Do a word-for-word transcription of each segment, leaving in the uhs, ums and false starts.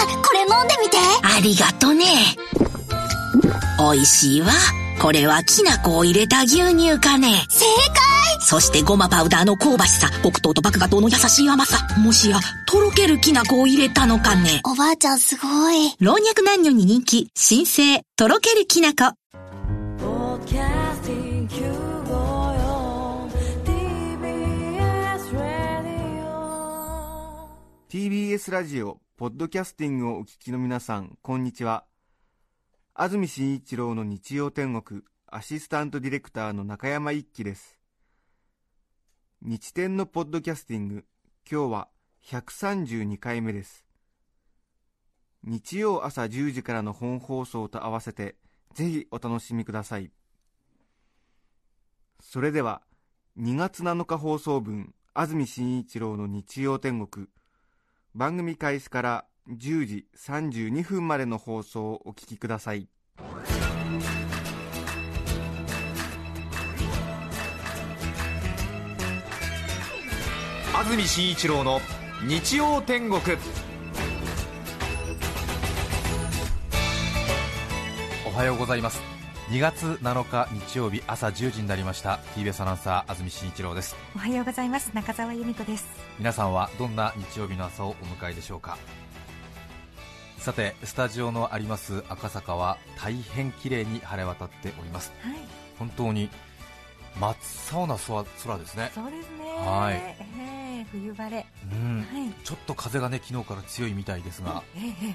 これ飲んでみて。ありがとね。おいしいわ。これはきな粉を入れた牛乳かね。正解。そしてごまパウダーの香ばしさ、黒糖と麦芽糖の優しい甘さ、もしやとろけるきな粉を入れたのかね。おばあちゃんすごい。老若男女に人気、新生とろけるきな粉。ティービーエス ラジオポッドキャスティングをお聞きの皆さん、こんにちは。安住紳一郎の日曜天国、アシスタントディレクターの中山一輝です。日天のポッドキャスティング、今日はひゃくさんじゅうにかいめです。日曜朝じゅうじからの本放送と合わせて、ぜひお楽しみください。それではにがつなのか放送分、安住紳一郎の日曜天国、番組開始からじゅうじさんじゅうにふんまでの放送をお聞きください。安住紳一郎の日曜天国。おはようございます。にがつなのか日曜日、朝じゅうじになりました。 ティービーエス アナウンサー安住紳一郎です。おはようございます。中澤由美子です。皆さんはどんな日曜日の朝をお迎えでしょうか。さて、スタジオのあります赤坂は大変綺麗に晴れ渡っております、はい、本当に真っ青な 空, 空ですね。そうですね、はい、えー、冬晴れ、うん、はい、ちょっと風がね、昨日から強いみたいですが、えーえー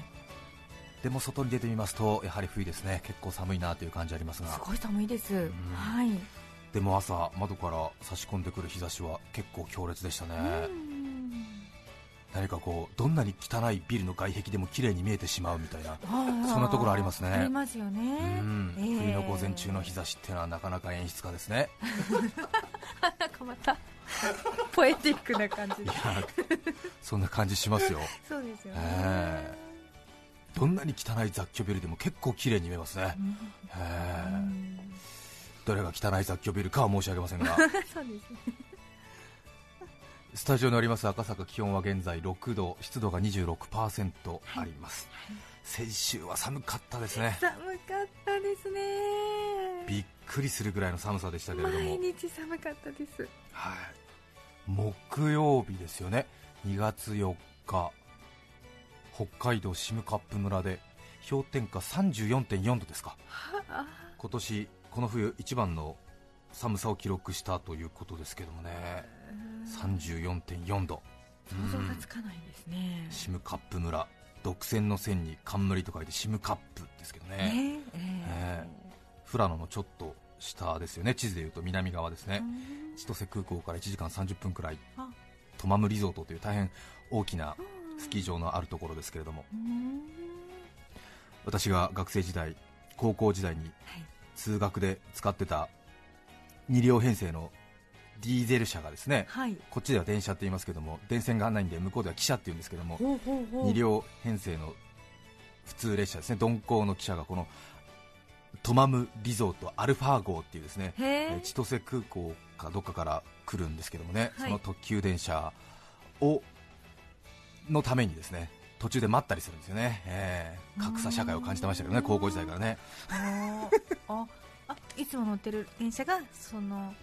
でも外に出てみますと、やはり冬ですね。結構寒いなという感じありますが、すごい寒いです、うん、はい、でも朝窓から差し込んでくる日差しは結構強烈でしたね。何かこう、どんなに汚いビルの外壁でも綺麗に見えてしまうみたいな、そんなところありますね。ありますよね、うん、えー、冬の午前中の日差しってのはなかなか演出家ですね。なんかまたポエティックな感じで、いや、そんな感じしますよ。そうですよね、えーどんなに汚い雑居ビルでも結構綺麗に見えますね、うん、へー、うん、どれが汚い雑居ビルかは申し上げませんがそうですね。スタジオにあります赤坂、気温は現在ろくど、湿度が にじゅうろくパーセント あります、はい、先週は寒かったですね。寒かったですね。びっくりするぐらいの寒さでしたけれども、毎日寒かったです。はい、木曜日ですよね。にがつよっか、北海道占冠村で氷点下 さんじゅうよんてんよん 度ですか。今年この冬一番の寒さを記録したということですけどもね。 さんじゅうよんてんよん 度、想像がつかないですね。占冠村、独占の線に冠と書いて占冠ですけどね、えーえー、富良野のちょっと下ですよね。地図でいうと南側ですね。千歳空港からいちじかんさんじゅっぷんくらい、トマムリゾートという大変大きなスキー場のあるところですけれども、私が学生時代、高校時代に通学で使ってたに両編成のディーゼル車がですね、はい、こっちでは電車って言いますけども、電線がないんで向こうでは汽車って言うんですけども、ほうほうほう、に両編成の普通列車ですね、鈍行の汽車がこのトマムリゾートアルファ号っていうですね、千歳空港かどっかから来るんですけどもね、はい、その特急電車をのためにですね、途中で待ったりするんですよね、えー、格差社会を感じてましたけどね、高校時代からね。あああ、いつも乗ってる電車がその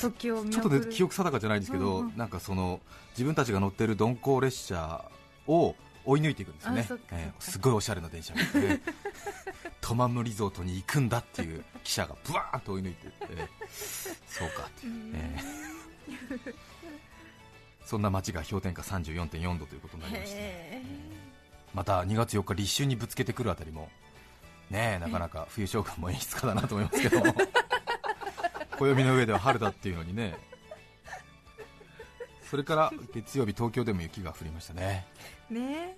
特急を見送る、ちょっと、ね、記憶定かじゃないんですけど、うんうん、なんかその自分たちが乗ってる鈍行列車を追い抜いていくんですよね、えー、すごいおしゃれな電車が、えー、トマムリゾートに行くんだっていう記者がブワーッと追い抜いて、えー、そうかっていう、えーそんな街が氷点下 さんじゅうよんてんよん 度ということになりまして、ね、またにがつよっか、立春にぶつけてくるあたりも、ね、えなかなか冬将軍も演出家だなと思いますけども暦の上では春だっていうのにね。それから月曜日、東京でも雪が降りました ね, ね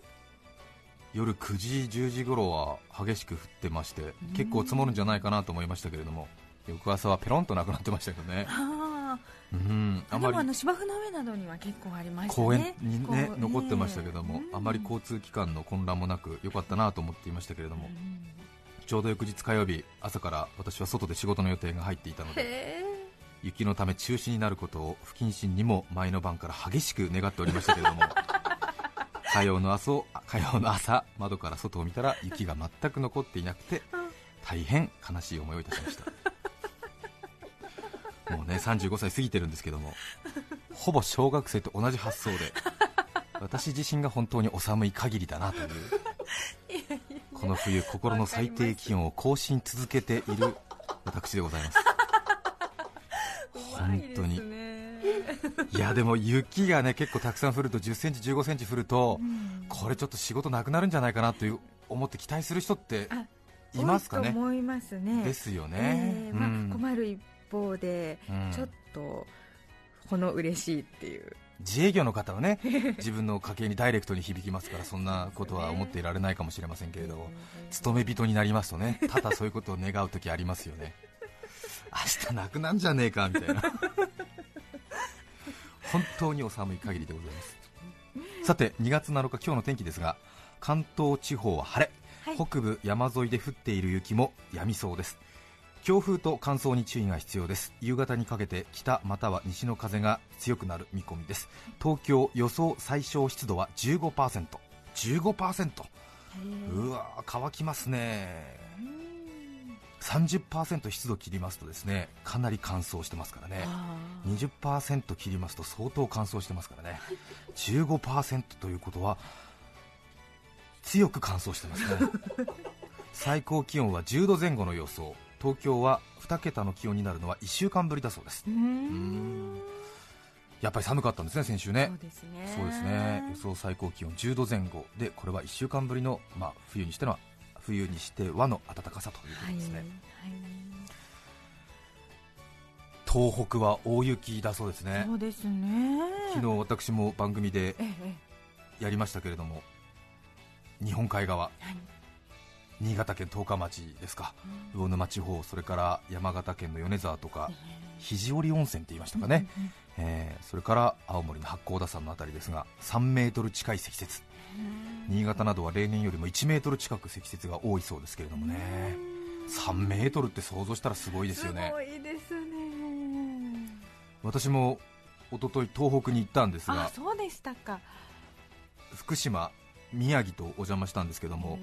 夜くじじゅうじ頃は激しく降ってまして、結構積もるんじゃないかなと思いましたけれども、翌朝はペロンとなくなってましたけどね。うん、あまり、でもあの芝生の上などには結構ありましたね。公園に、ね、残ってましたけども、えー、あまり交通機関の混乱もなく良かったなと思っていましたけれども、うん、ちょうど翌日火曜日、朝から私は外で仕事の予定が入っていたので、えー、雪のため中止になることを不謹慎にも前の晩から激しく願っておりましたけれども火曜の朝、火曜の朝窓から外を見たら雪が全く残っていなくて大変悲しい思いをいたしました。もうねさんじゅうごさい過ぎてるんですけども、ほぼ小学生と同じ発想で私自身が本当にお寒い限りだなというこの冬心の最低気温を更新続けている私でございます。本当にいやでも雪がね結構たくさん降るとじゅっセンチじゅうごセンチ降ると、うん、これちょっと仕事なくなるんじゃないかなという思って期待する人っていますかね。多いと思いますね。ですよね、えーまあうん、困る一方で、うん、ちょっとこの嬉しいっていう、自営業の方はね自分の家計にダイレクトに響きますからそんなことは思っていられないかもしれませんけれども、勤め人になりますとねただそういうことを願うときありますよね明日なくなんじゃねえかみたいな本当にお寒い限りでございます。さてにがつなのか今日の天気ですが、関東地方は晴れ、はい、北部山沿いで降っている雪も止みそうです。強風と乾燥に注意が必要です。夕方にかけて北または西の風が強くなる見込みです。東京予想最小湿度は じゅうごパーセント、 じゅうごパーセント、 うわー乾きますね。 さんじゅっパーセント 湿度切りますとですねかなり乾燥してますからね。 にじゅっパーセント 切りますと相当乾燥してますからね。 じゅうごパーセント ということは強く乾燥してますね最高気温はじゅうどぜん後の予想。東京はにけたの気温になるのはいっしゅうかんぶりだそうです。うーんうーんやっぱり寒かったんですね先週ね。そうです ね, そうですね予想最高気温じゅうどぜん後で、これはいっしゅうかんぶりの、まあ、冬にしての冬にしてはの暖かさということですね、はいはい、東北は大雪だそうです ね, そうですね。昨日私も番組でやりましたけれども、ええ、日本海側、はい、新潟県十日町ですか、魚沼地方、それから山形県の米沢とか肘折温泉って言いましたかね、うんうんうんえー、それから青森の八甲田山のあたりですがさんメートル近い積雪、新潟などは例年よりもいちメートル近く積雪が多いそうですけれどもね、さんメートルって想像したらすごいですよね。すごいですね。私も一昨日東北に行ったんですが、あ、そうでしたか。福島、宮城とお邪魔したんですけども、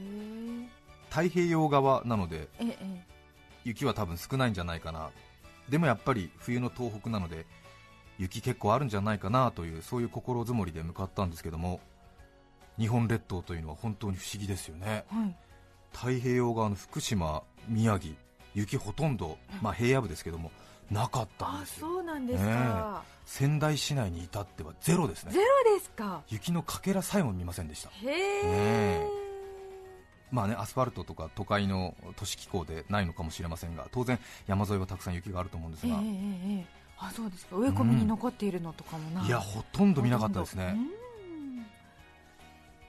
太平洋側なので雪は多分少ないんじゃないかな。でもやっぱり冬の東北なので雪結構あるんじゃないかなという、そういう心づもりで向かったんですけども、日本列島というのは本当に不思議ですよね、はい、太平洋側の福島、宮城、雪ほとんど、まあ、平野部ですけどもなかったんですよ。あ、そうなんですか、ね、仙台市内に至ってはゼロですね。ゼロですか。雪のかけらさえも見ませんでした。へえ、ねまあね、アスファルトとか都会の都市気候でないのかもしれませんが、当然山沿いはたくさん雪があると思うんですが、えーえー、あ、そうですか。植え込みに残っているのとかもな、うん、いやほとんど見なかったですね。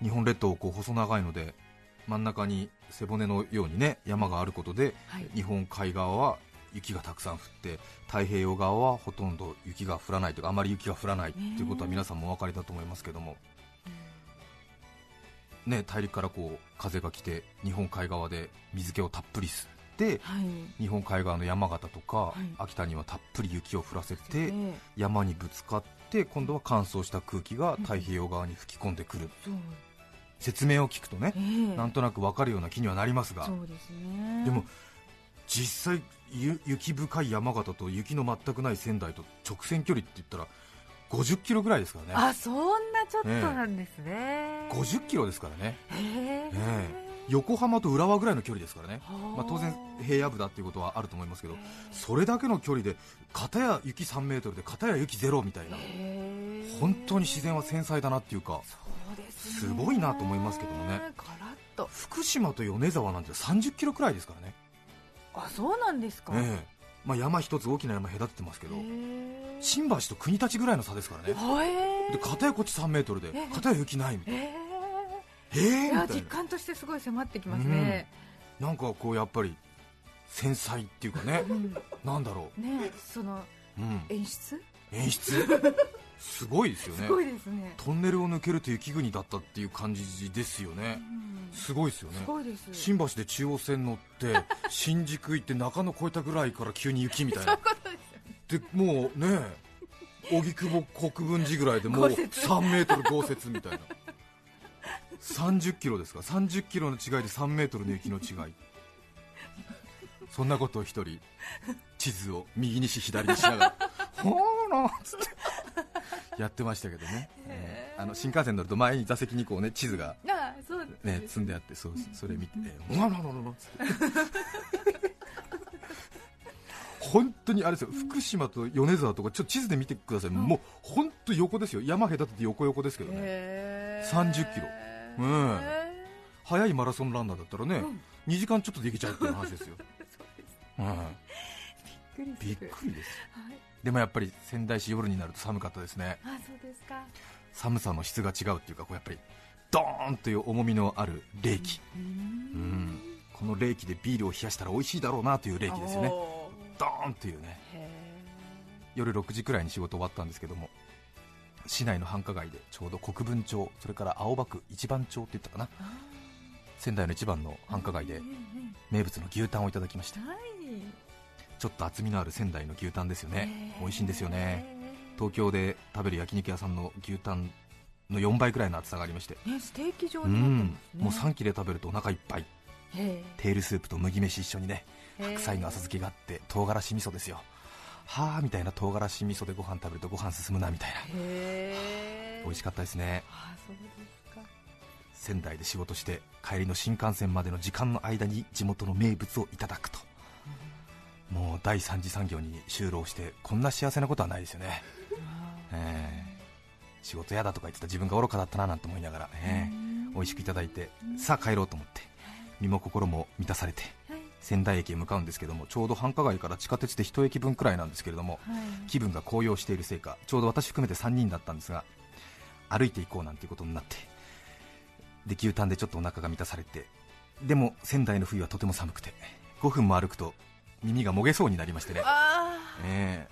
日本列島こう細長いので真ん中に背骨のようにね山があることで、はい、日本海側は雪がたくさん降って太平洋側はほとんど雪が降らないというか、あまり雪が降らないということは皆さんもお分かりだと思いますけども、ね、大陸からこう風が来て日本海側で水気をたっぷり吸って、はい、日本海側の山形とか、はい、秋田にはたっぷり雪を降らせて、ね、山にぶつかって今度は乾燥した空気が太平洋側に吹き込んでくる、うん、説明を聞くとね、えー、なんとなく分かるような気にはなりますが、そうですね、でも実際雪深い山形と雪の全くない仙台と直線距離って言ったらごじゅっキロぐらいですからね。あ、そんなちょっとなんですね、えー、ごじゅっキロですからね、えーえー、横浜と浦和ぐらいの距離ですからね、まあ、当然平野部だっていうことはあると思いますけど、それだけの距離で片や雪さんメートルで片や雪ゼロみたいな、本当に自然は繊細だなっていうか、そうですね、すごいなと思いますけどもね。ガラッと福島と米沢なんてさんじゅっキロくらいですからね。あ、そうなんですか、えーまあ、山一つ大きな山隔ててますけど、新橋と国立ぐらいの差ですからね。で片やこっちさんメートルで片や雪ないみたいな、えーえー、みたいな、いや実感としてすごい迫ってきますね、うん、なんかこうやっぱり繊細っていうかね、うん、なんだろうね、その、うん、演出演出すごいですよね。すごいですね。トンネルを抜けると雪国だったっていう感じですよね、うん、すごいですよね。すごいです。新橋で中央線乗って新宿行って中野越えたぐらいから急に雪みたいなで、もうね荻窪国分寺ぐらいでもうさんメートル豪雪みたいなさんじゅっキロですか、さんじゅっキロの違いでさんメートルの雪の違いそんなことを一人地図を右にし左にしながらほーなーつってやってましたけどね、えー、あの新幹線乗ると前に座席にこうね地図が、ね、積んであって そ, うそれ見てほーなーなーなーつって本当にあれですよ、福島と米沢とかちょっと地図で見てください、うん、もう本当横ですよ、山隔てて横横ですけどね、えー、さんじゅっキロ、えー、早いマラソンランナーだったらね、うん、にじかんちょっとできちゃうっていう話ですよそうです、うん、びっくりする、びっくりです、はい、でもやっぱり仙台市夜になると寒かったですね。あ、そうですか。寒さの質が違うっていうか、こうやっぱりドーンという重みのある冷気、うんうん、この冷気でビールを冷やしたら美味しいだろうなという冷気ですよね。ドーンというね。夜ろくじくらいに仕事終わったんですけども、市内の繁華街でちょうど国分町、それから青葉区一番町って言ったかな、仙台の一番の繁華街で名物の牛タンをいただきました、はい、ちょっと厚みのある仙台の牛タンですよね。美味しいんですよね。東京で食べる焼肉屋さんの牛タンのよんばいくらいの厚さがありまして、ね、ステーキ状になってますね。うん、もうさん切れ食べるとお腹いっぱい。テールスープと麦飯一緒にね、白菜の浅漬けがあって唐辛子味噌ですよ。はーみたいな、唐辛子味噌でご飯食べるとご飯進むなみたいな。へー、美味しかったですね。あ、そうですか。仙台で仕事して帰りの新幹線までの時間の間に地元の名物をいただくと、うん、もう第三次産業に就労してこんな幸せなことはないですよね、えー、仕事やだとか言ってた自分が愚かだったななんて思いながら、えー、美味しくいただいて、さあ帰ろうと思って身も心も満たされて仙台駅へ向かうんですけども、ちょうど繁華街から地下鉄で一駅分くらいなんですけれども、はい、気分が高揚しているせいかちょうど私含めてさんにんだったんですが、歩いていこうなんていうことになって、で牛タンでちょっとお腹が満たされて、でも仙台の冬はとても寒くてごふんも歩くと耳がもげそうになりましてね、え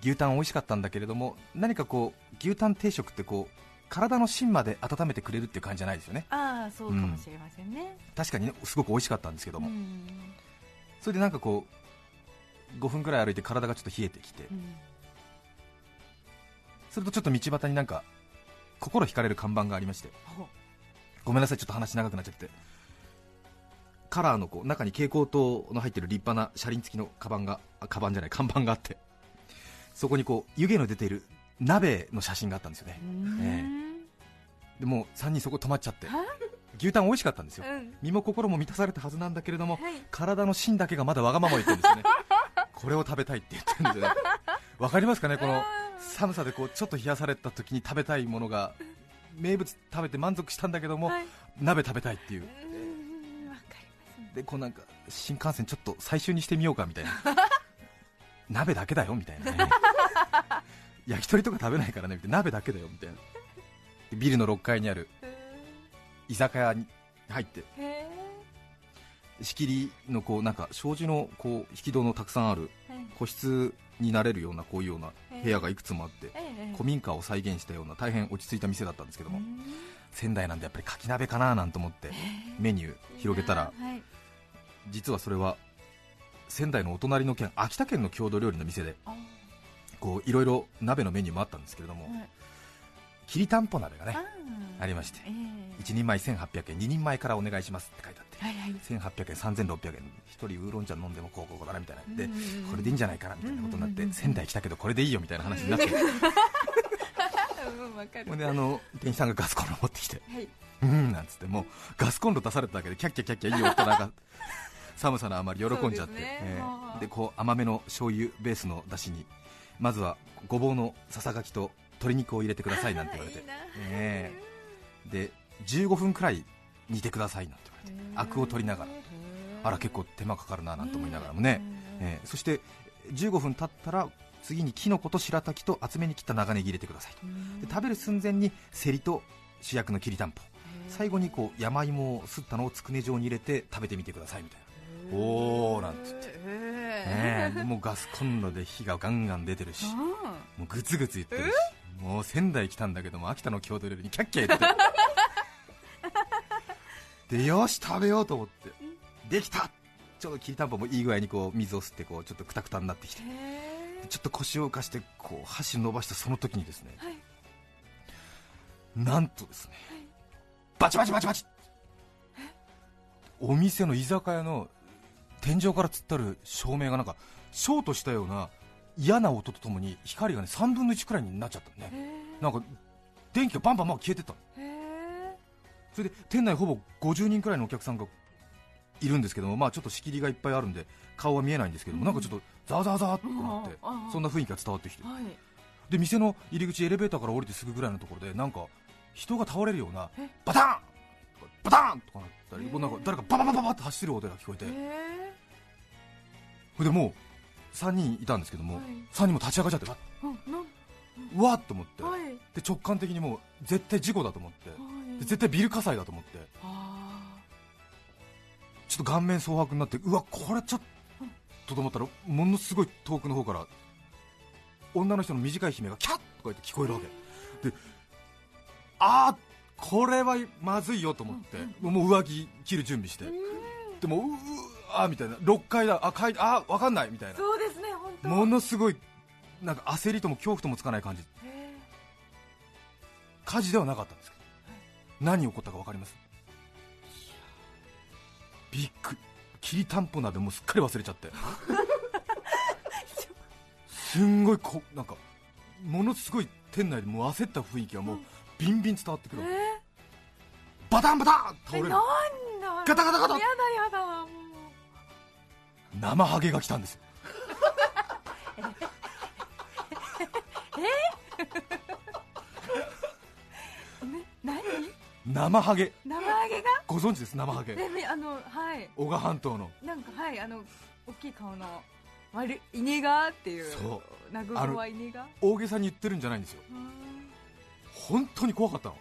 ー、牛タン美味しかったんだけれども、何かこう牛タン定食ってこう体の芯まで温めてくれるっていう感じじゃないですよね。ああ、そうかもしれませんね、うん、確かに、ね、すごく美味しかったんですけども、うん、それでなんかこうごふんくらい歩いて体がちょっと冷えてきて、うん、それとちょっと道端になんか心惹かれる看板がありまして、ごめんなさいちょっと話長くなっちゃって、カラーのこう中に蛍光灯の入ってる立派な車輪付きのカバンがカバンじゃない看板があって、そこにこう湯気の出ている鍋の写真があったんですよね。えー、でもさんにんそこ止まっちゃって、牛タン美味しかったんですよ、うん、身も心も満たされたはずなんだけれども、はい、体の芯だけがまだわがまま言ってるんですよねこれを食べたいって言ってるんですよね。わかりますかね、この寒さでこうちょっと冷やされた時に食べたいものが、名物食べて満足したんだけども、はい、鍋食べたいっていう、うん、わかりますね。でこうなんか新幹線ちょっと最終にしてみようかみたいな鍋だけだよみたいなね焼き鳥とか食べないからねみたいな、鍋だけだよみたいな。でビルのろっかいにある居酒屋に入って、仕切りのこうなんか障子のこう引き戸のたくさんある個室になれるような、こういうような部屋がいくつもあって、古民家を再現したような大変落ち着いた店だったんですけども、仙台なんでやっぱりかき鍋かななんて思ってメニュー広げたら、実はそれは仙台のお隣の県、秋田県の郷土料理の店で、いろいろ鍋のメニューもあったんですけれども、きりたんぽ鍋がね あ, ありまして、えー、いちにんまえせんはっぴゃくえん、ににんまえからお願いしますって書いてあって、はいはい、せんはっぴゃくえんさんぜんろっぴゃくえん、ひとりウーロン茶飲んでもこうこうだなみたいな、でこれでいいんじゃないかなみたいなことになって、うんうんうん、仙台来たけどこれでいいよみたいな話になって、うんうん、であの店員さんがガスコンロ持ってきて、はい、うんなんつって、もうガスコンロ出されただけでキャッキャキャッキャいい音が寒さのあまり喜んじゃって、で、ねえー、でこう甘めの醤油ベースの出汁にまずはごぼうのささがきと鶏肉を入れてくださいなんて言われて、いい、えー、でじゅうごふんくらい煮てくださいなんて言われて、アクを取りながら、あら結構手間かかるななんて思いながらもね、えー、そしてじゅうごふん経ったら次にきのこと白滝と厚めに切った長ネギ入れてくださいと。で食べる寸前にセリと主役のきりたんぽ、最後にこう山芋をすったのをつくね状に入れて食べてみてくださいみたいな、おーなんて言って、ね、えもうガスコンロで火がガンガン出てるし、もうグツグツ言ってるし、もう仙台来たんだけども秋田の郷土料理にキャッキャ言ってるでよし食べようと思ってできた、ちょうどきりたんぽもいい具合にこう水を吸ってこうちょっとクタクタになってきて、ちょっと腰を浮かしてこう箸伸ばしたその時にですね、はい、なんとですね、バチバチバチバチ、お店の居酒屋の天井から突っ立る照明がなんかショートしたような嫌な音とともに光がねさんぶんのいちくらいになっちゃったね。なんか電気がバンバンバン消えてったの。それで店内ほぼごじゅうにんくらいのお客さんがいるんですけども、まあ、ちょっと仕切りがいっぱいあるんで顔は見えないんですけども、うん、なんかちょっとザワザワザワってなって、うん、そんな雰囲気が伝わってきて、はい、で店の入り口エレベーターから降りてすぐぐらいのところでなんか人が倒れるようなバタンバタンとかなったり、なんか誰かバババババって走ってる音が聞こえて、それでもうさんにんいたんですけども、はい、さんにんも立ち上がっちゃって、うわっと思って、はい、で直感的にもう絶対事故だと思って、はい、で絶対ビル火災だと思って、ちょっと顔面蒼白になって、うわこれちょっとと思ったら、ものすごい遠くの方から女の人の短い悲鳴がキャッとか言って聞こえるわけで、あーこれはまずいよと思って、うんうん、もう上着着る準備して、うん、でもううあみたいな、ろっかいだあ階あ分かんないみたいな、そうですね、本当ものすごいなんか焦りとも恐怖ともつかない感じ。火事ではなかったんですけど、はい、何起こったか分かります？びっくり、きりたんぽ鍋もうすっかり忘れちゃってすんごいこなんかものすごい店内でもう焦った雰囲気がもう、うん、ビンビン伝わってくる、えー、バタンバタン倒れる、なんだガタガタガタ、やだやだ、もう生ハゲが来たんですよえな何生ハゲ、生ハゲがご存知です？生ハゲ、あの、はい、男鹿半島のなんか、はい、あの大きい顔の悪い稲がっていう、そう名古屋稲が大げさに言ってるんじゃないんですよ、本当に怖かったの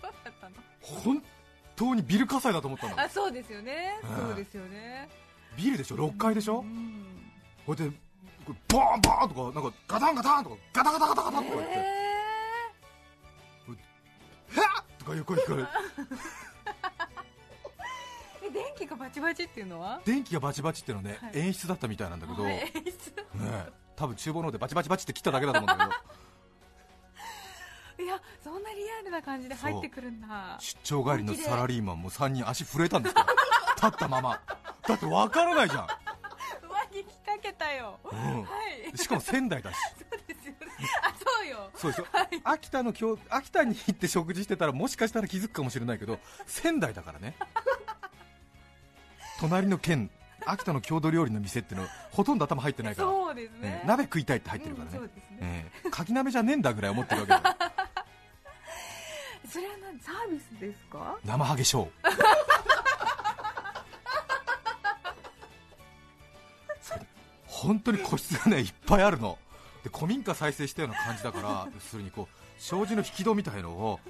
怖かったの、本当にビル火災だと思ったの。あ、そうですよね、うん、そうですよね、ビルでしょ、ろっかいでしょ、うん、こうやってこれボーンボーンとかなんかガタンガタンとかガタガタガタガタとか言って、へえー、とかいう声聞こえる電気がバチバチっていうのは、電気がバチバチっていうのはね、はい、演出だったみたいなんだけど、はい、演出ね、多分厨房の方でバチバチバチって切っただけだと思うんだけどいやそんなリアルな感じで入ってくるんだ。出張帰りのサラリーマンもさんにん足震えたんですよ立ったままだって分からないじゃん上着着かけたよ、うん、はい、しかも仙台だしそうですよね、あそうよ、そうですよ、はい、秋田の今日秋田に行って食事してたらもしかしたら気づくかもしれないけど、仙台だからね隣の県秋田の郷土料理の店ってのほとんど頭入ってないから、そうですね、うん、鍋食いたいって入ってるからね、うん、そうですね、えー、かき鍋じゃねえんだぐらい思ってるわけだそれは何サービスですか？生ハゲショー本当に個室がねいっぱいあるので、古民家再生したような感じだから、要するにこう障子の引き戸みたいのを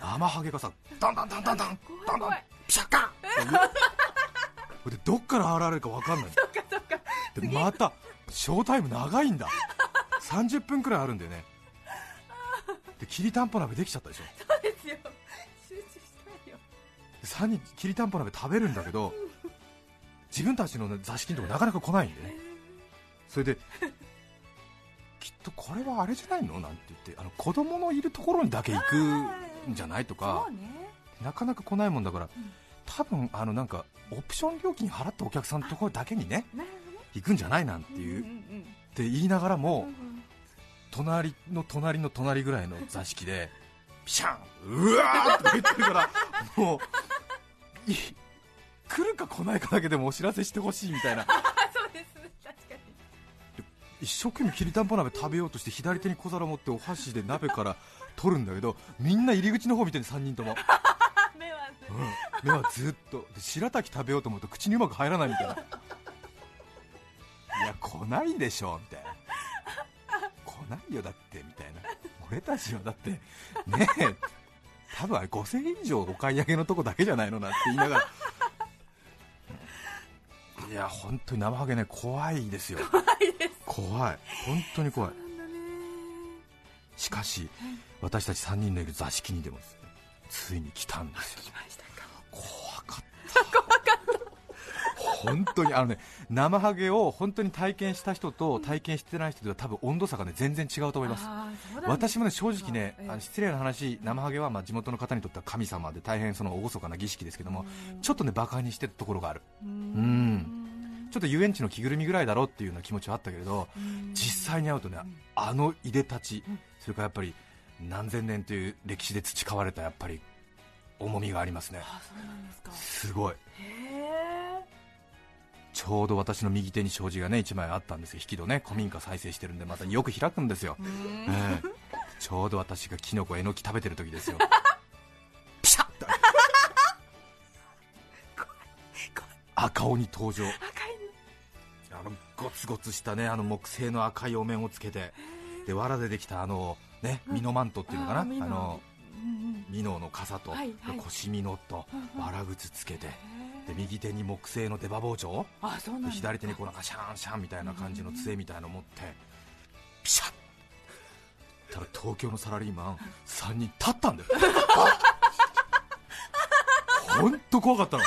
生ハゲがさダンダンダンダンダンダンダンピシャッカンでどっから現れるか分かんないそっかそっか、でまたショータイム長いんださんじゅっぷんくらいあるんだよね。できりたんぽ鍋できちゃったでしょ。そうですよ、集中したいよ。さんにんきりたんぽ鍋食べるんだけど自分たちの、ね、座敷のとこなかなか来ないんでね、それできっとこれはあれじゃないのなんて言って、あの子供のいるところにだけ行くんじゃないとか、ね、なかなか来ないもんだから、うん、多分あのなんかオプション料金払ったお客さんのところだけにね行くんじゃないなんていう、うんうんうん、って言いながらも、うんうん、隣の隣の隣ぐらいの座敷でピシャンうわーって言ってるからもうい来るか来ないかだけでもお知らせしてほしいみたいなそうです、確かに一生懸命きりたんぽ鍋食べようとして左手に小皿持ってお箸で鍋から取るんだけどみんな入り口の方見てる、さんにんともうん、目はずっとで白滝食べようと思うと口にうまく入らないみたいな、いや来ないでしょみたいな、来ないよだってみたいな、俺たちはだってねえ多分あれごせんえん以上お買い上げのとこだけじゃないのなって言いながらいや本当に生ハゲね怖いですよ、怖いです、怖い、本当に怖い。しかし私たちさんにんのいる座敷にでもですねついに来たんですよ。来ましたか。怖かった。怖かった。本当にあのね、生ハゲを本当に体験した人と体験してない人では多分温度差がね全然違うと思います。私もね正直ね、あの失礼な話、生ハゲはまあ地元の方にとっては神様で大変その厳かな儀式ですけども、ちょっとね馬鹿にしてるところがある。うん、ちょっと遊園地の着ぐるみぐらいだろうっていうような気持ちはあったけれど、実際に会うとね、あのいでたち、それからやっぱり何千年という歴史で培われたやっぱり重みがありますね。ああ、そうなんですか。すごい。へえ。ちょうど私の右手に障子がねいちまいあったんですよ。引き戸ね、古民家再生してるんでまたよく開くんですよ、えー、ちょうど私がキノコえのき食べてる時ですよ。ピシャッと赤鬼登場。赤いあのゴツゴツしたね、あの木製の赤いお面をつけて、で藁でできたあのねミノマントっていうのかな、あのミノの傘と、はいはい、腰ミノと藁靴つけて、で右手に木製の出刃包丁、あ、そうなんだ。で左手にこうなんかシャンシャンみたいな感じの杖みたいなのを持ってピシャッたら東京のサラリーマンさんにん立ったんだよ。ほんと怖かったの。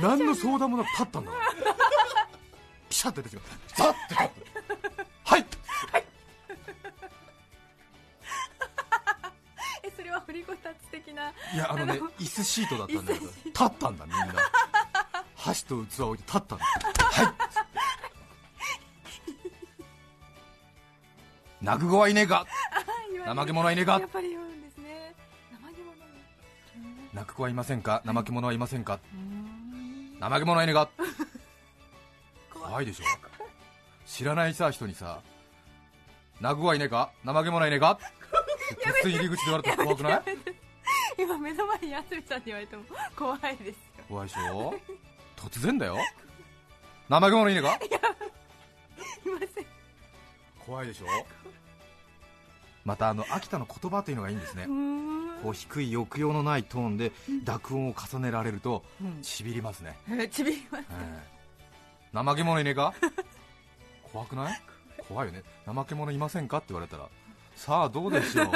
何の相談もなく立ったんだよ。ピシャッて出てきた。ザッてはいはいえ、それは掘りごたつ的な。いや、あのね、あの椅子シートだったんだけど立ったんだ、みんな箸と器を置いて立ったんだ。はい泣く子はいねえか、怠け者はいねえか。やっぱり言うんですね、怠け者。泣く子はいませんか、怠け者はいませんか、怠け者はいねえか。怖いでしょ。知らないさ人にさ、泣く子はいねえか、怠け者はいねえか。突然入り口で言われたら怖くない？今目の前に安住さんに言われても怖いですよ。怖いでしょ。突然だよ。怠け者いねえか。いません。怖いでしょ。またあの秋田の言葉というのがいいんですね。こう低い抑揚のないトーンで濁音を重ねられるとちびりますね。ちびります。怠け者いねえか。怖くない？怖いよね。怠け者いませんかって言われたら、さあどうでしょう。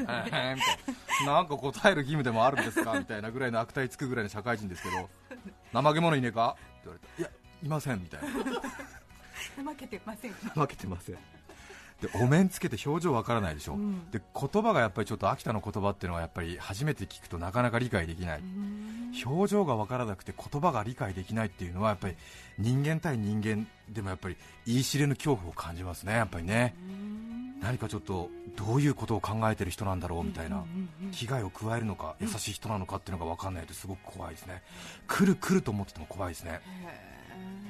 えー、みたいな、なんか答える義務でもあるんですかみたいなぐらいの悪態つくぐらいの社会人ですけど、怠け者いねえかって言われたら、いやいませんみたいな。怠けてません。怠けてません。でお面つけて表情わからないでしょ、うん、で言葉がやっぱりちょっと秋田の言葉っていうのはやっぱり初めて聞くとなかなか理解できない。表情がわからなくて言葉が理解できないっていうのはやっぱり人間対人間でもやっぱり言い知れぬ恐怖を感じますね。やっぱりね、何かちょっとどういうことを考えてる人なんだろうみたいな、危害を加えるのか優しい人なのかっていうのがわかんないとすごく怖いですね。来る来ると思ってても怖いですね。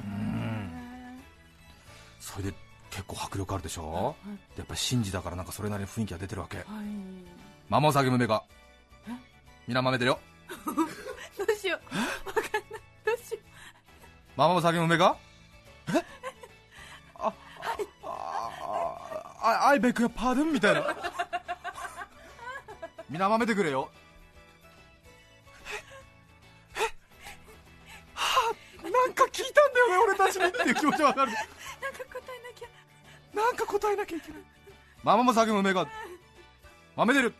うん、それで結構迫力あるでしょ、はい、でやっぱり神事だからなんかそれなりの雰囲気が出てるわけ、はい、ママを叫ぶ目がみんなまめてるよ。どうしよう、わかんない、どうしよう。ママを叫ぶ目がえあ、はい、ああ、アイベクやパーデンみたいな。みんなまめてくれよ。ええはあ、なんか聞いたんだよね俺たちにっていう気持ちわかる。なんか答えなきゃいけない。ママも叫ぶ目が豆出る。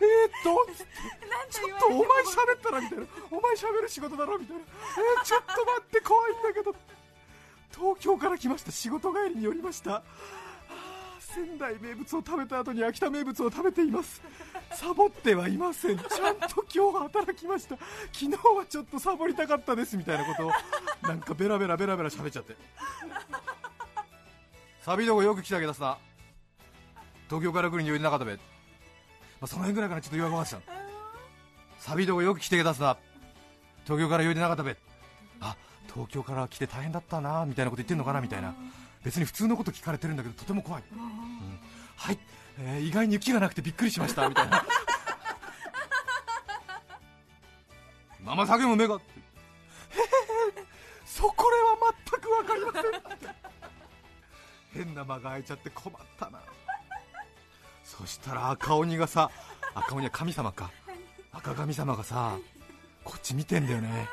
えーっとちょっとお前喋ったらみたいな、お前喋る仕事だろみたいな、えー、ちょっと待って怖いんだけど、東京から来ました、仕事帰りに寄りました、仙台名物を食べた後に秋田名物を食べています、サボってはいません、ちゃんと今日は働きました、昨日はちょっとサボりたかったですみたいなことをなんかベラベラベラベラ喋っちゃって、サビどこよく来たけどさ、東京から来るに寄りなかったべ、まあ、その辺ぐらいからちょっと弱ました。サビどこよく来てけどさ、東京から寄りなかったべ、あ、東京から来て大変だったなみたいなこと言ってんのかなみたいな、別に普通のこと聞かれてるんだけどとても怖い、うん、はい、えー、意外に雪がなくてびっくりしましたみたいな。ママ叫ぶ目がへへへ、そこらは全くわかりません。変な間が空いちゃって困ったな。そしたら赤鬼がさ、赤鬼は神様か、赤神様がさこっち見てんだよね。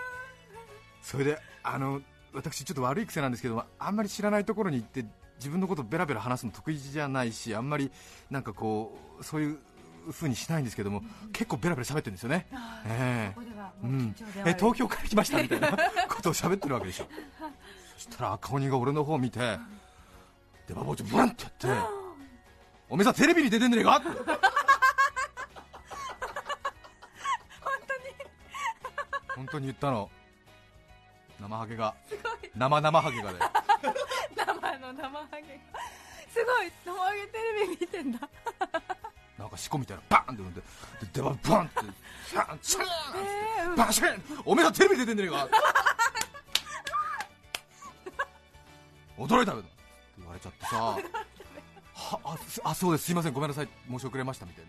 それであの私ちょっと悪い癖なんですけど、あんまり知らないところに行って自分のことベラベラ話すの得意じゃないし、あんまりなんかこうそういう風にしないんですけども、うん、結構ベラベラ喋ってるんですよね。えー、そこではうん、え東京から来ましたみたいなことを喋ってるわけでしょそしたら赤鬼が俺の方を見て出刃包丁ブランってやっておめえさテレビに出てんねえかって本当に言ったの。生ハゲが生生ハゲがね生の生ハゲがすごい生ハゲテレビ見てんだなんかシコみたいなバーンってんで出刃バンってシャンシャンってバシャンおめえさテレビ出てんねえか驚いたべって言われちゃってさはあ、あ、そうですすいませんごめんなさい申し遅れましたみたい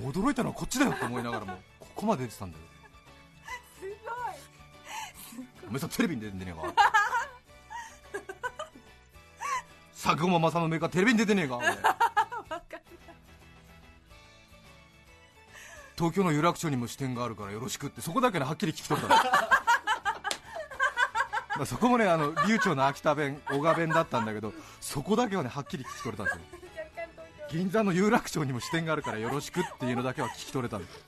な驚いたのはこっちだよと思いながらもここまで出てたんだよおめえさんテレビに出てんねえか佐久間正のメーカーテレビに出てねえか東京の有楽町にも支店があるからよろしくってそこだけはっきり聞き取ったまあそこもねあの流暢な秋田弁小川弁だったんだけどそこだけはねはっきり聞き取れたんですよ銀座の有楽町にも支店があるからよろしくっていうのだけは聞き取れたんです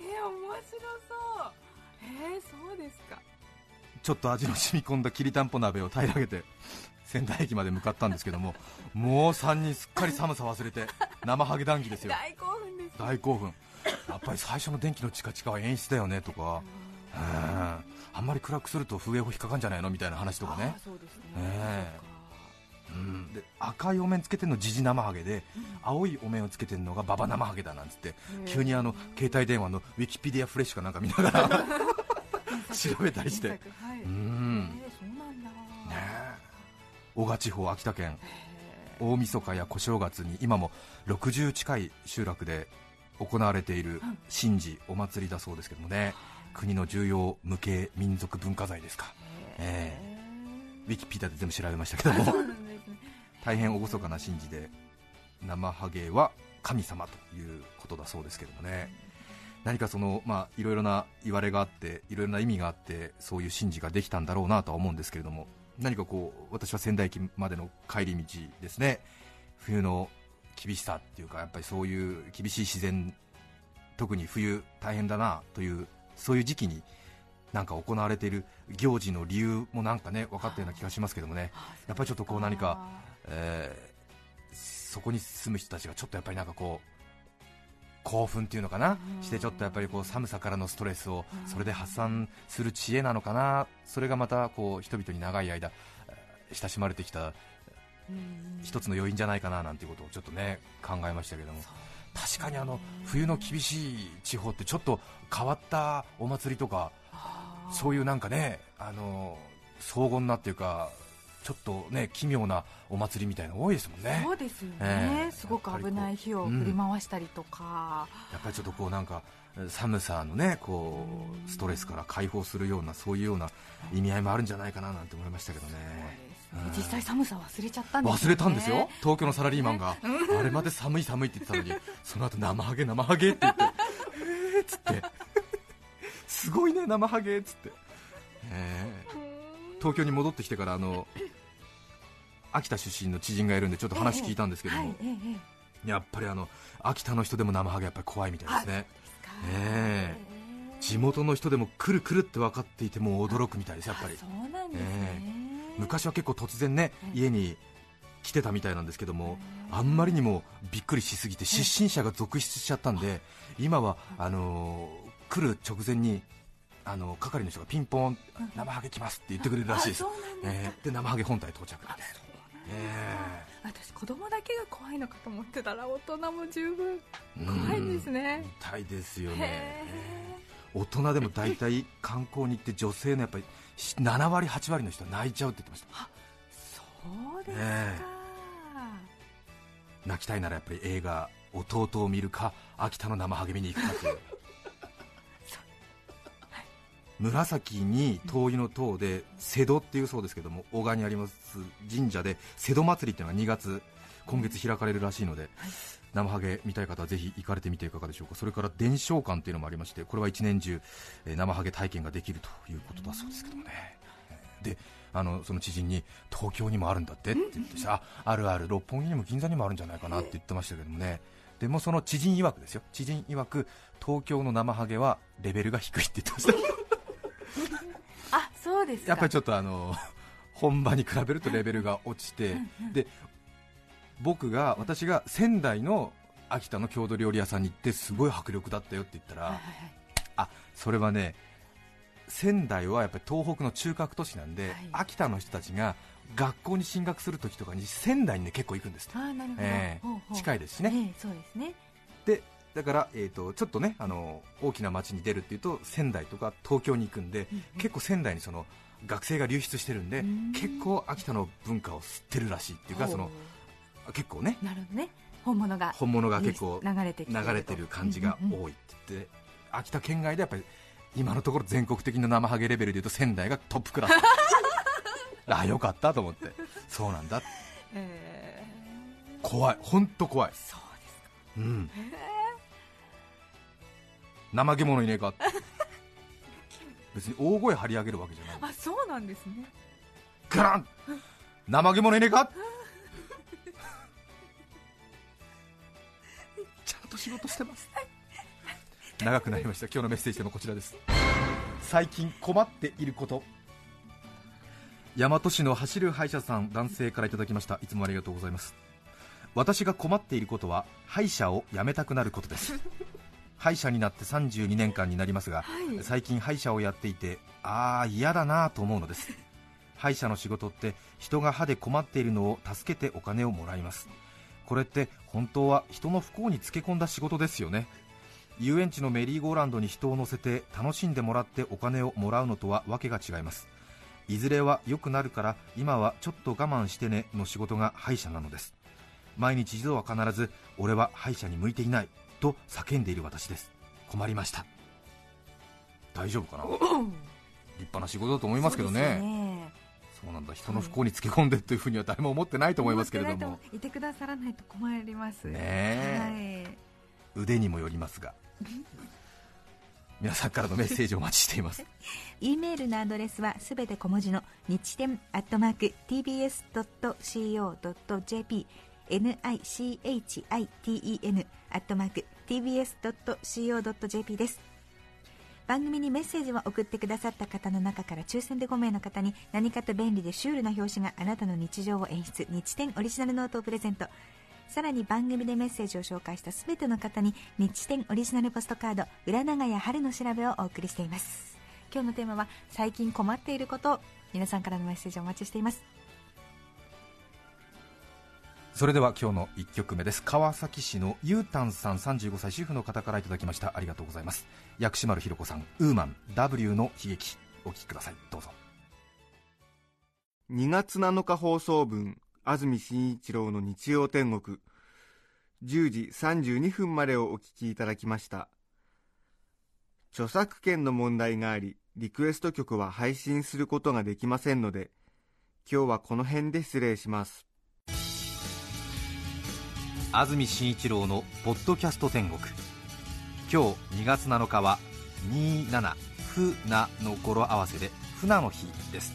え面白そうえー、そうですかちょっと味の染み込んだきりたんぽ鍋を平らげて仙台駅まで向かったんですけどももうさんにんすっかり寒さ忘れて生ハゲ談義ですよ大興奮です大興奮やっぱり最初の電気のチカチカは演出だよねとかうんあんまり暗くすると風営法引っかかんじゃないのみたいな話とかねで赤いお面つけてるのジジ生ハゲで、うん、青いお面をつけてるのがババ生ハゲだなんつって急にあの携帯電話のウィキペディアフレッシュかなんか見ながら調べたりして、はい、うん、えー、そうなんだ、ね、男鹿地方秋田県大晦日や小正月に今もろくじゅう近い集落で行われている神事お祭りだそうですけどもね、うん、国の重要無形民族文化財ですか、えーえー、ウィキペディアで全部調べましたけども、ね、大変厳かな神事で生ハゲは神様ということだそうですけどもね、うん何かその、まあ、いろいろな言われがあっていろいろな意味があってそういう神事ができたんだろうなとは思うんですけれども何かこう私は仙台駅までの帰り道ですね冬の厳しさっていうかやっぱりそういう厳しい自然特に冬大変だなというそういう時期になんか行われている行事の理由もなんかね分かったような気がしますけどもねやっぱりちょっとこう何か、えー、そこに住む人たちがちょっとやっぱりなんかこう興奮っていうのかなしてちょっとやっぱりこう寒さからのストレスをそれで発散する知恵なのかなそれがまたこう人々に長い間親しまれてきた一つの要因じゃないかななんていうことをちょっとね考えましたけども確かにあの冬の厳しい地方ってちょっと変わったお祭りとかそういうなんかねあの荘厳なっていうかちょっとね奇妙なお祭りみたいなの多いですもんね。そうですよね、えー、すごく危ない火を振り回したりとか、うん、やっぱりちょっとこうなんか寒さのねこうストレスから解放するようなそういうような意味合いもあるんじゃないかななんて思いましたけどね、うん、実際寒さ忘れちゃったんですよね。忘れたんですよ東京のサラリーマンが、ね、あれまで寒い寒いって言ってたのにその後生ハゲ生ハゲって言ってえーっつってすごいね生ハゲっつって、えー東京に戻ってきてからあの秋田出身の知人がいるんでちょっと話聞いたんですけども、ええはいええ、やっぱりあの秋田の人でも生ハゲやっぱり怖いみたいですね。そうですか、えーえー、地元の人でも来る来るって分かっていてもう驚くみたいです。やっぱりそうなんです、ねえー、昔は結構突然ね家に来てたみたいなんですけども、えー、あんまりにもびっくりしすぎて失神者が続出しちゃったんで、えー、今はあのー、来る直前にあの係の人がピンポン生ハゲ来ますって言ってくれるらしいです。えー、で生ハゲ本体到着みたいな、えー、私子供だけが怖いのかと思ってたら大人も十分怖いんですね。痛いですよね。大人でも大体観光に行って女性のやっぱりななわりはちわりの人は泣いちゃうって言ってました。あ、そうですか、えー、泣きたいならやっぱり映画弟を見るか秋田の生ハゲ見に行くかっていう紫に灯油の塔で瀬戸っていうそうですけども小川にあります神社で瀬戸祭りっていうのがにがつ今月開かれるらしいので、はい、生ハゲ見たい方はぜひ行かれてみていかがでしょうか。それから伝承館っていうのもありましてこれはいちねん中生ハゲ体験ができるということだそうですけどもね、えであのその知人に東京にもあるんだってって言って、あ、あるある、六本木にも銀座にもあるんじゃないかなって言ってましたけどもね。でもその知人曰くですよ、知人曰く東京の生ハゲはレベルが低いって言ってましたあ、そうですか。やっぱりちょっとあの本場に比べるとレベルが落ちてうん、うん、で僕が私が仙台の秋田の郷土料理屋さんに行ってすごい迫力だったよって言ったら、はいはいはい、あ、それはね、仙台はやっぱり東北の中核都市なんで、はい、秋田の人たちが学校に進学するときとかに仙台に、ね、結構行くんですって。あ、なるほど、えー、ほうほう、近いですしね、えー、そうですね。でだから、えー、とちょっとねあの大きな街に出るっていうと仙台とか東京に行くんで、うんうん、結構仙台にその学生が流出してるんで、うん、結構秋田の文化を吸ってるらしいっていうか、その結構 ね, なるね本物が本物が結構流れてる感じが多いって言って、うんうん、秋田県外でやっぱり今のところ全国的な生ハゲレベルでいうと仙台がトップクラスあ、よかったと思って、そうなんだ、えー、怖い、本当怖い。そうですか、うん、えー、怠け者いねえか別に大声張り上げるわけじゃない。あ、そうなんですね。ガラン怠け者いねえかちゃんと仕事してます。長くなりました。今日のメッセージでもこちらです。最近困っていること。大和市の走る歯医者さん、男性からいただきました。いつもありがとうございます。私が困っていることは歯医者を辞めたくなることです歯医者になってさんじゅうにねんかんになりますが、はい、最近歯医者をやっていて、ああ嫌だなと思うのです。歯医者の仕事って人が歯で困っているのを助けてお金をもらいます。これって本当は人の不幸につけ込んだ仕事ですよね。遊園地のメリーゴーランドに人を乗せて楽しんでもらってお金をもらうのとはわけが違います。いずれは良くなるから今はちょっと我慢してねの仕事が歯医者なのです。毎日一度は必ず俺は歯医者に向いていないと叫んでいる私です。困りました。大丈夫かな、うん、立派な仕事だと思いますけど ね, そ う, ねそうなんだ、人の不幸につけ込んでというふうには誰も思ってないと思いますけれども、い, いてくださらないと困りますね、はい、腕にもよりますが皆さんからのメッセージをお待ちしていますE メールのアドレスはすべて小文字の日天アットマーク ティービーエスドットシーオードットジェーピー、 ニチテン アットマーク ティービーエスドットシーオードットジェーピー です。番組にメッセージを送ってくださった方の中から抽選でごめいの方に何かと便利でシュールな表紙があなたの日常を演出、日天オリジナルノートをプレゼント。さらに番組でメッセージを紹介したすべての方に日天オリジナルポストカード裏長屋春の調べをお送りしています。今日のテーマは最近困っていること。皆さんからのメッセージをお待ちしています。それでは今日のいっきょくめです。川崎市のゆうたんさん、さんじゅうごさい、主婦の方からいただきました。ありがとうございます。薬師丸ひろ子さん、ウーマン W の悲劇、お聞きください。どうぞ。にがつなのか放送分、安住紳一郎の日曜天国、じゅうじさんじゅうにふんまでをお聞きいただきました。著作権の問題があり、リクエスト曲は配信することができませんので、今日はこの辺で失礼します。安住紳一郎のポッドキャスト天国、今日にがつなのかはにじゅうななふなの語呂合わせで船の日です。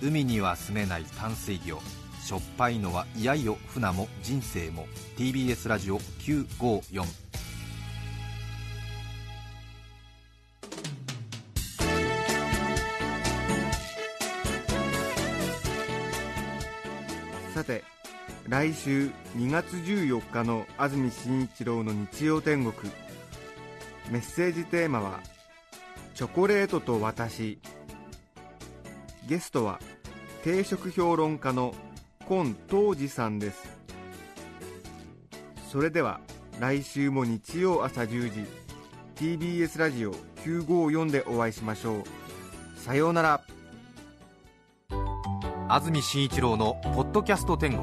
海には住めない淡水魚、しょっぱいのはいやいよ船も人生も、 ティービーエス ラジオきゅうごよん。さて来週にがつじゅうよっかの安住紳一郎の日曜天国、メッセージテーマはチョコレートと私。ゲストは定食評論家の今東司さんです。それでは来週も日曜朝じゅうじ、 ティービーエス ラジオきゅうごよんでお会いしましょう。さようなら。安住紳一郎のポッドキャスト天国、